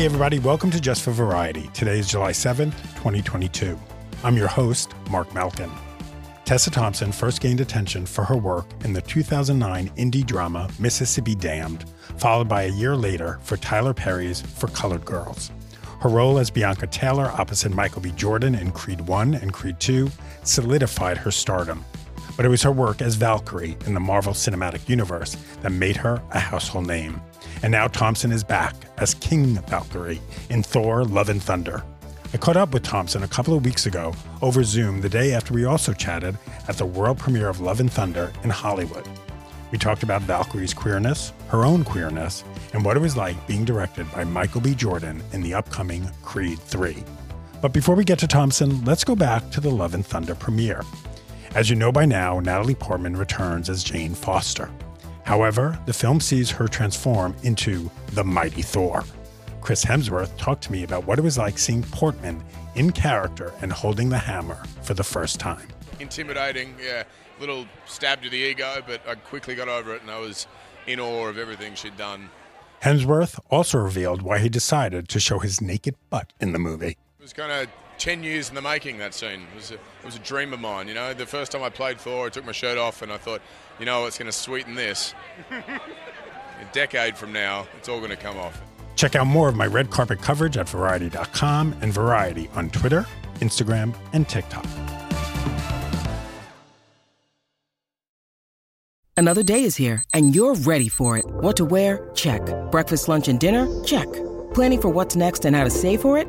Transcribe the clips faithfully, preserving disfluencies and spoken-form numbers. Hey everybody, welcome to Just for Variety. Today is July seventh, twenty twenty-two. I'm your host, Mark Malkin. Tessa Thompson first gained attention for her work in the two thousand nine indie drama Mississippi Damned, followed by a year later for Tyler Perry's For Colored Girls. Her role as Bianca Taylor opposite Michael B. Jordan in Creed one and Creed two solidified her stardom. But it was her work as Valkyrie in the Marvel Cinematic Universe that made her a household name. And now Thompson is back as King Valkyrie in Thor: Love and Thunder. I caught up with Thompson a couple of weeks ago over Zoom the day after we also chatted at the world premiere of Love and Thunder in Hollywood. We talked about Valkyrie's queerness, her own queerness, and what it was like being directed by Michael B. Jordan in the upcoming Creed three. But before we get to Thompson, let's go back to the Love and Thunder premiere. As you know by now, Natalie Portman returns as Jane Foster. However, the film sees her transform into the mighty Thor. Chris Hemsworth talked to me about what it was like seeing Portman in character and holding the hammer for the first time. Intimidating, yeah. Little stab to the ego, but I quickly got over it and I was in awe of everything she'd done. Hemsworth also revealed why he decided to show his naked butt in the movie. It was kind of ten years in the making, that scene. It was a, it was a dream of mine, you know. The first time I played Thor, I took my shirt off and I thought, you know, it's going to sweeten this. A decade from now, it's all going to come off. Check out more of my red carpet coverage at Variety dot com and Variety on Twitter, Instagram, and TikTok. Another day is here, and you're ready for it. What to wear? Check. Breakfast, lunch, and dinner? Check. Planning for what's next and how to save for it?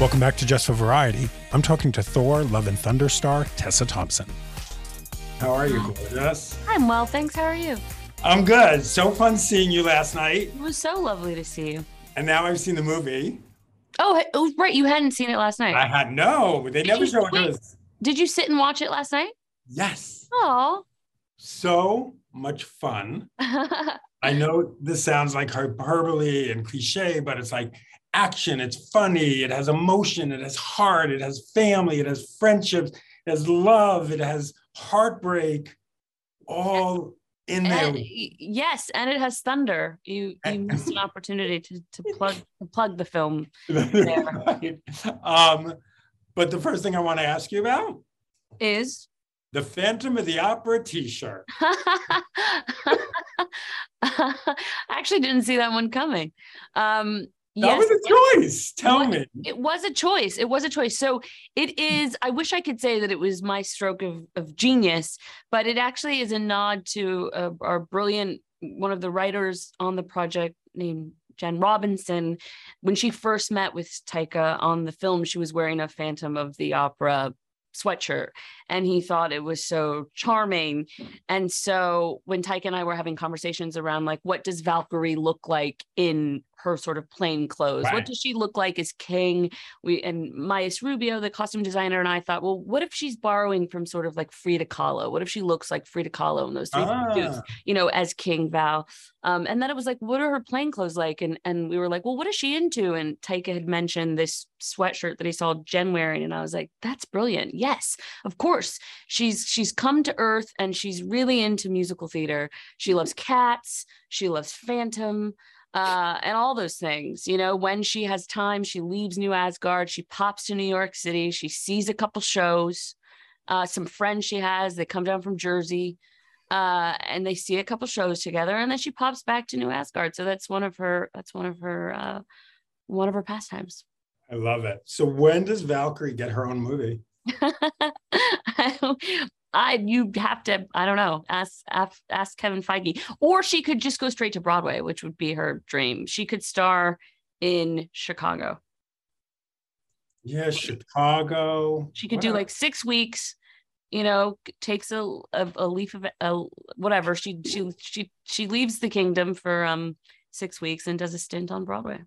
Welcome back to Just for Variety. I'm talking to Thor, Love and Thunder star Tessa Thompson. How are you, gorgeous? I'm well, thanks. How are you? I'm good. So fun seeing you last night. It was so lovely to see you. And now I've seen the movie. Oh, oh right. You hadn't seen it last night. I had no. They did never you, show wait, it. Did you sit and watch it last night? Yes. Oh. So much fun. I know this sounds like hyperbole and cliche, but it's like action, it's funny, it has emotion, it has heart, it has family, it has friendships, it has love, it has heartbreak, all in there. And, yes, and it has thunder. You you missed an opportunity to to plug to plug the film there. Right. Um, but the first thing I want to ask you about is the Phantom of the Opera t-shirt. I actually didn't see that one coming. Um, That yes, was a choice. It, Tell it, me. It was a choice. It was a choice. So it is, I wish I could say that it was my stroke of, of genius, but it actually is a nod to uh, our brilliant, one of the writers on the project named Jen Robinson. When she first met with Taika on the film, she was wearing a Phantom of the Opera sweatshirt, and he thought it was so charming. And so when Taika and I were having conversations around, like, what does Valkyrie look like in her sort of plain clothes? Right. What does she look like as King? We and Myas Rubio, the costume designer, and I thought, well, what if she's borrowing from sort of like Frida Kahlo? What if she looks like Frida Kahlo in those things, ah. you know, as King Val? Um, and then it was like, what are her plain clothes like? And and we were like, well, what is she into? And Taika had mentioned this sweatshirt that he saw Jen wearing, and I was like, that's brilliant. Yes, of course. She's she's come to Earth, and she's really into musical theater. She loves cats. She loves Phantom. Uh, and all those things, you know, when she has time, she leaves New Asgard, she pops to New York City, she sees a couple shows, uh, some friends she has, they come down from Jersey, uh, and they see a couple shows together, and then she pops back to New Asgard. So that's one of her, that's one of her, uh, one of her pastimes. I love it. So when does Valkyrie get her own movie? I, I you have to, I don't know, ask, ask ask Kevin Feige. Or she could just go straight to Broadway, which would be her dream. She could star in Chicago. Yeah, Chicago. She could wow. do like six weeks. You know, takes a a, a leaf of a, whatever. She she she she leaves the kingdom for um six weeks and does a stint on Broadway.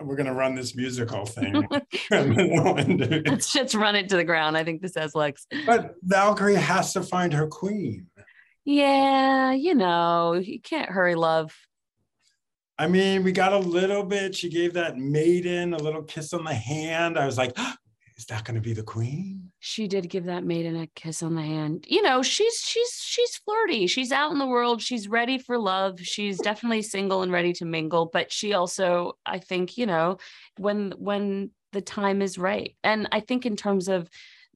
We're gonna run this musical thing. Let's just run it to the ground. I think this has legs. But Valkyrie has to find her queen. Yeah, you know, you can't hurry love. I mean, we got a little bit. She gave that maiden a little kiss on the hand. I was like, oh, is that going to be the queen? She did give that maiden a kiss on the hand. You know, she's she's she's flirty. She's out in the world. She's ready for love. She's definitely single and ready to mingle. But she also, I think, you know, when when the time is right. And I think in terms of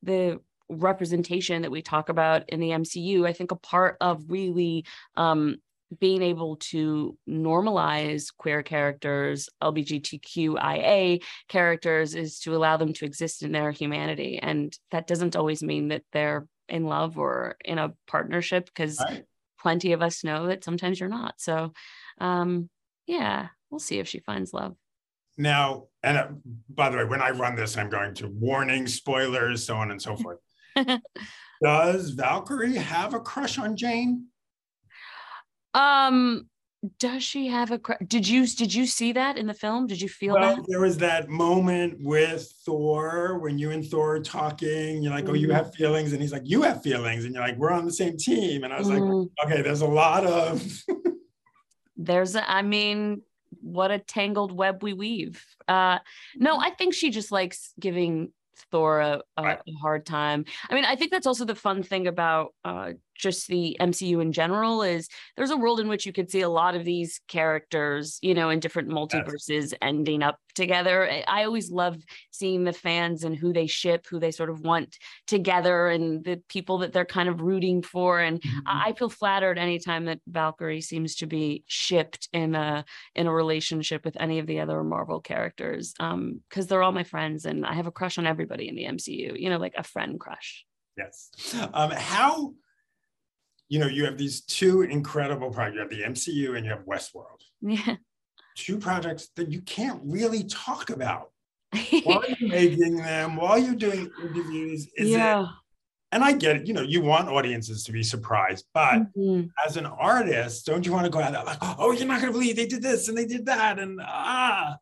the representation that we talk about in the M C U, I think a part of really um, being able to normalize queer characters, L G B T Q I A characters, is to allow them to exist in their humanity. And that doesn't always mean that they're in love or in a partnership, because right. plenty of us know that sometimes you're not. So um, yeah, we'll see if she finds love. Now, and uh, by the way, when I run this, I'm going to warning, spoilers, so on and so forth. Does Valkyrie have a crush on Jane? Um, does she have a, cr- did you, did you see that in the film? Did you feel well, that? There was that moment with Thor, when you and Thor are talking, you're like, mm-hmm. oh, you have feelings. And he's like, you have feelings. And you're like, we're on the same team. And I was mm-hmm. like, okay, there's a lot of. there's a, I mean, what a tangled web we weave. Uh, no, I think she just likes giving Thor a, a, right. a hard time. I mean, I think that's also the fun thing about uh, just the M C U in general, is there's a world in which you could see a lot of these characters, you know, in different multiverses yes. ending up together. I always love seeing the fans and who they ship, who they sort of want together, and the people that they're kind of rooting for. And mm-hmm. I feel flattered anytime that Valkyrie seems to be shipped in a in a relationship with any of the other Marvel characters, um, because they're all my friends, and I have a crush on everybody in the M C U. You know, like a friend crush. Yes. Um, how. You know, you have these two incredible projects. You have the M C U and you have Westworld. Yeah. Two projects that you can't really talk about while you're making them, while you're doing interviews. Is yeah. it, and I get it. You know, you want audiences to be surprised. But mm-hmm. as an artist, don't you want to go out there like, oh, you're not going to believe they did this and they did that. And ah.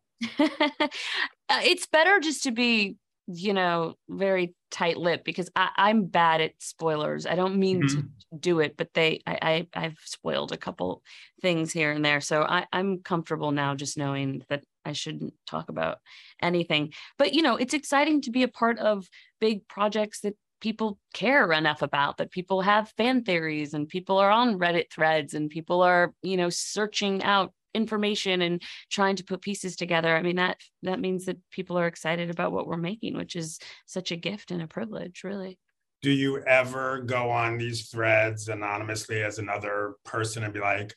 It's better just to be, you know, very tight-lipped, because I, I'm bad at spoilers. I don't mean mm-hmm. to do it, but they I, I I've spoiled a couple things here and there. So I, I'm comfortable now just knowing that I shouldn't talk about anything. But you know, it's exciting to be a part of big projects that people care enough about, that people have fan theories and people are on Reddit threads and people are, you know, searching out information and trying to put pieces together. I mean, that that means that people are excited about what we're making, which is such a gift and a privilege, really. Do you ever go on these threads anonymously as another person and be like,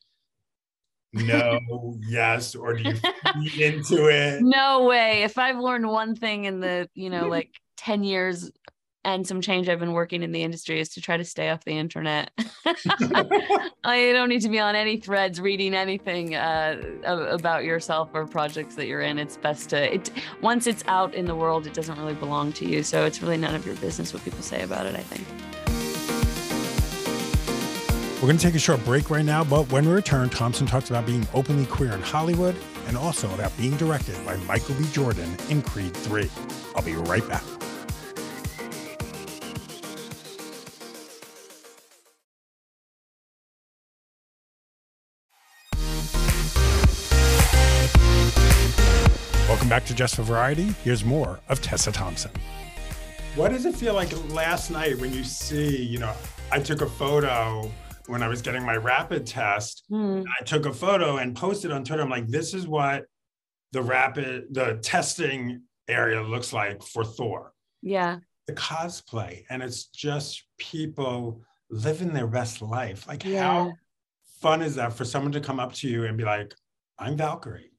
no, yes, or do you feed into it? No way. If I've learned one thing in the, you know, like ten years and some change I've been working in the industry, is to try to stay off the internet. I don't need to be on any threads reading anything uh, about yourself or projects that you're in. It's best to, it, once it's out in the world, it doesn't really belong to you. So it's really none of your business what people say about it, I think. We're going to take a short break right now, but when we return, Thompson talks about being openly queer in Hollywood and also about being directed by Michael B. Jordan in Creed three. I'll be right back. Back to Just for Variety. Here's more of Tessa Thompson. What does it feel like last night when you see, you know, I took a photo when I was getting my rapid test. Mm. I took a photo and posted on Twitter. I'm like, this is what the rapid, the testing area looks like for Thor. Yeah. The cosplay. And it's just people living their best life. Like, yeah. How fun is that for someone to come up to you and be like, I'm Valkyrie?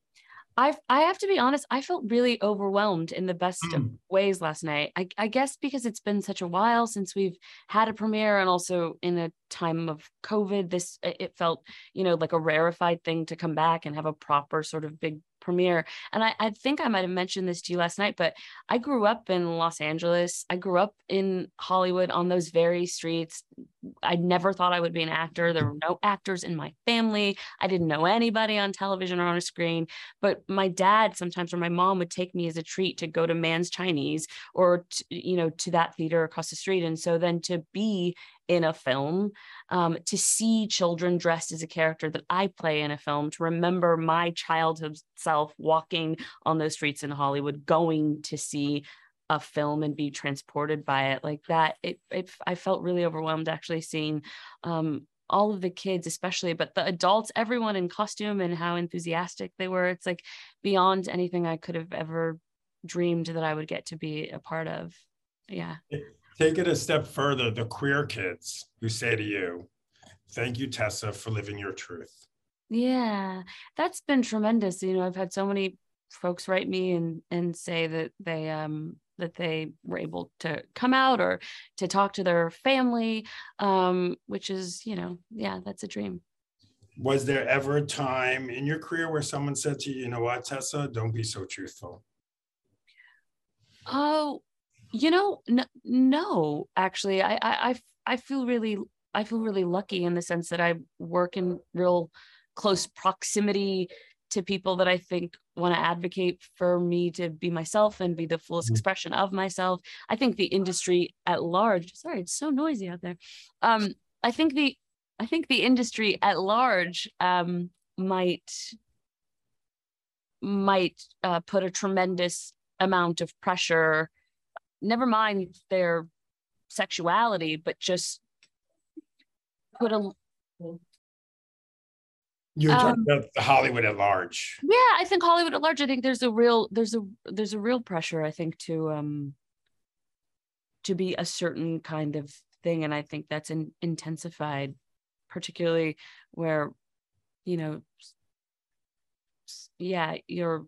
I've, I have to be honest, I felt really overwhelmed in the best mm. of ways last night. I, I guess because it's been such a while since we've had a premiere, and also in a time of COVID, this, it felt, you know, like a rarefied thing to come back and have a proper sort of big premiere. And I, I think I might have mentioned this to you last night, but I grew up in Los Angeles. I grew up in Hollywood on those very streets. I never thought I would be an actor. There were no actors in my family. I didn't know anybody on television or on a screen, but my dad sometimes, or my mom, would take me as a treat to go to Man's Chinese or, to, you know, to that theater across the street. And so then to be in a film, um, to see children dressed as a character that I play in a film, to remember my childhood self walking on those streets in Hollywood, going to see a film and be transported by it like that. It, it I felt really overwhelmed actually seeing um, all of the kids, especially, but the adults, everyone in costume and how enthusiastic they were. It's like beyond anything I could have ever dreamed that I would get to be a part of. Yeah. Take it a step further, the queer kids who say to you, thank you, Tessa, for living your truth. Yeah, that's been tremendous. You know, I've had so many folks write me and and say that they um that they were able to come out or to talk to their family, um, which is, you know, yeah, that's a dream. Was there ever a time in your career where someone said to you, you know what, Tessa, don't be so truthful? Oh, you know, no, no actually, I, I, I feel really, I feel really lucky in the sense that I work in real close proximity to people that I think want to advocate for me to be myself and be the fullest expression of myself. I think the industry at large, sorry, it's so noisy out there. Um, I think the, I think the industry at large um, might, might uh, put a tremendous amount of pressure, never mind their sexuality, but just put a, You're talking um, about Hollywood at large. Yeah, I think Hollywood at large. I think there's a real there's a there's a real pressure, I think, to um to be a certain kind of thing, and I think that's in, intensified, particularly where, you know, yeah, your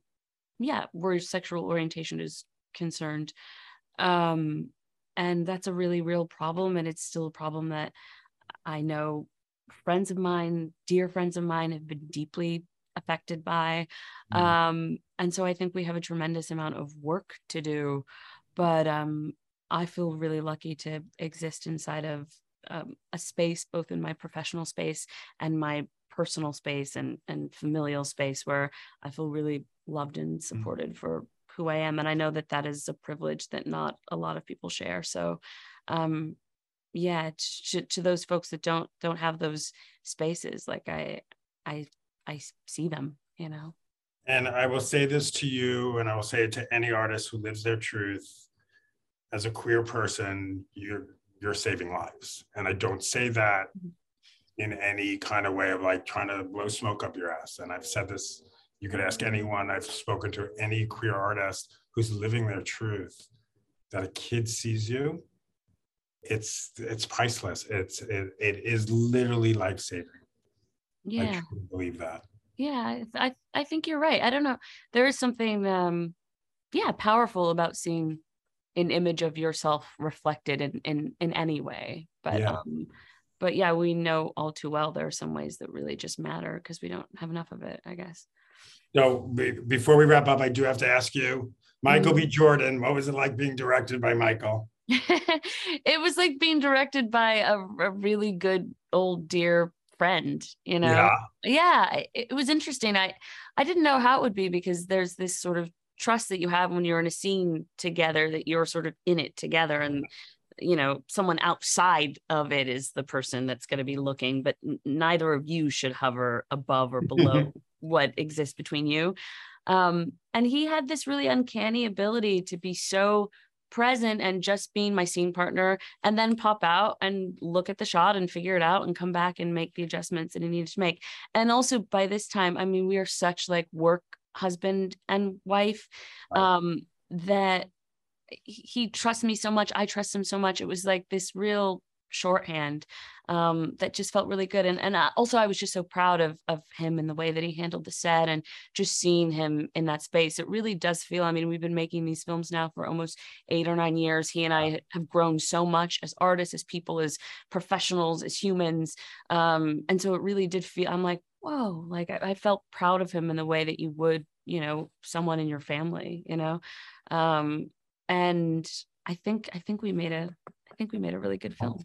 yeah where your sexual orientation is concerned, um, and that's a really real problem, and it's still a problem that I know. Friends of mine, dear friends of mine, have been deeply affected by. Um, and so I think we have a tremendous amount of work to do, but um, I feel really lucky to exist inside of um, a space, both in my professional space and my personal space and, and familial space, where I feel really loved and supported mm-hmm. for who I am. And I know that that is a privilege that not a lot of people share. So um, yeah, to, to those folks that don't don't have those spaces, like I, I, I see them, you know. And I will say this to you, and I will say it to any artist who lives their truth. As a queer person, you're you're saving lives, and I don't say that mm-hmm. in any kind of way of like trying to blow smoke up your ass. And I've said this. You could ask anyone. I've spoken to any queer artist who's living their truth. That a kid sees you. It's it's priceless. It's it, it is literally life saving. Yeah, I truly believe that. Yeah, I I think you're right. I don't know. There is something, um, yeah, powerful about seeing an image of yourself reflected in in in any way. But yeah. um, but yeah, we know all too well there are some ways that really just matter because we don't have enough of it, I guess. So be, before we wrap up, I do have to ask you, Michael mm-hmm. B. Jordan. What was it like being directed by Michael? It was like being directed by a, a really good old dear friend, you know. Yeah, yeah it, it was interesting. I I didn't know how it would be because there's this sort of trust that you have when you're in a scene together, that you're sort of in it together, and you know someone outside of it is the person that's going to be looking, but n- neither of you should hover above or below what exists between you. Um, and he had this really uncanny ability to be so present and just being my scene partner, and then pop out and look at the shot and figure it out and come back and make the adjustments that he needed to make. And also by this time, I mean, we are such like work husband and wife, um, that he trusts me so much. I trust him so much. It was like this real shorthand um, that just felt really good. And and I, also I was just so proud of of him and the way that he handled the set and just seeing him in that space. It really does feel, I mean, we've been making these films now for almost eight or nine years. He and I have grown so much as artists, as people, as professionals, as humans. Um, and so it really did feel, I'm like, whoa, like I, I felt proud of him in the way that you would, you know, someone in your family, you know? Um, and I think, I think we made a, I think we made a really good film.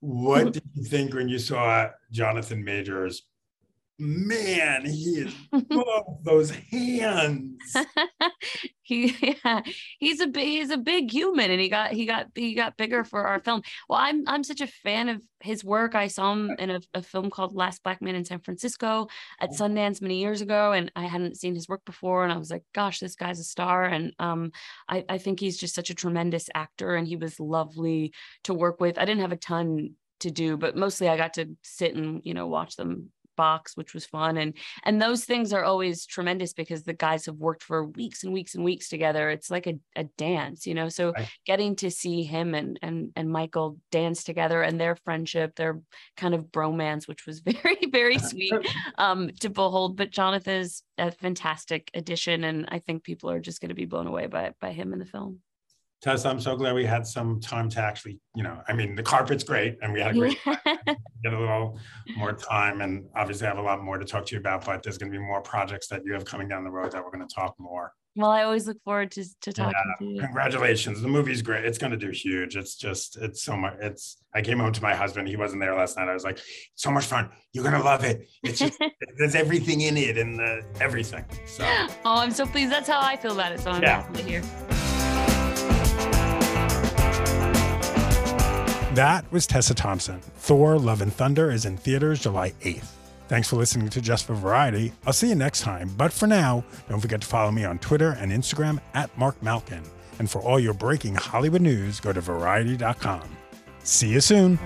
What did you think when you saw Jonathan Majors? Man, he is above those hands. he yeah, he's a big he's a big human, and he got he got he got bigger for our film. Well, I'm I'm such a fan of his work. I saw him in a, a film called Last Black Man in San Francisco at Sundance many years ago, and I hadn't seen his work before, and I was like, gosh, this guy's a star. And um I, I think he's just such a tremendous actor, and he was lovely to work with. I didn't have a ton to do, but mostly I got to sit and, you know, watch them box, which was fun. And and those things are always tremendous because the guys have worked for weeks and weeks and weeks together. It's like a, a dance, you know, so right. Getting to see him and, and, and Michael dance together and their friendship, their kind of bromance, which was very, very sweet um, to behold. But Jonathan is a fantastic addition, and I think people are just going to be blown away by, by him in the film. Tess, I'm so glad we had some time to actually, you know, I mean, the carpet's great and we had a great yeah. time. Get a little more time, and obviously I have a lot more to talk to you about, but there's going to be more projects that you have coming down the road that we're going to talk more. Well, I always look forward to, to talking yeah. to you. Congratulations. The movie's great. It's going to do huge. It's just, it's so much. It's, I came home to my husband. He wasn't there last night. I was like, it's so much fun. You're going to love it. It's just, there's everything in it and the, everything. So. Oh, I'm so pleased. That's how I feel about it. So I'm yeah. happy to hear. That was Tessa Thompson. Thor: Love and Thunder is in theaters July eighth. Thanks for listening to Just for Variety. I'll see you next time. But for now, don't forget to follow me on Twitter and Instagram at Mark Malkin. And for all your breaking Hollywood news, go to variety dot com. See you soon.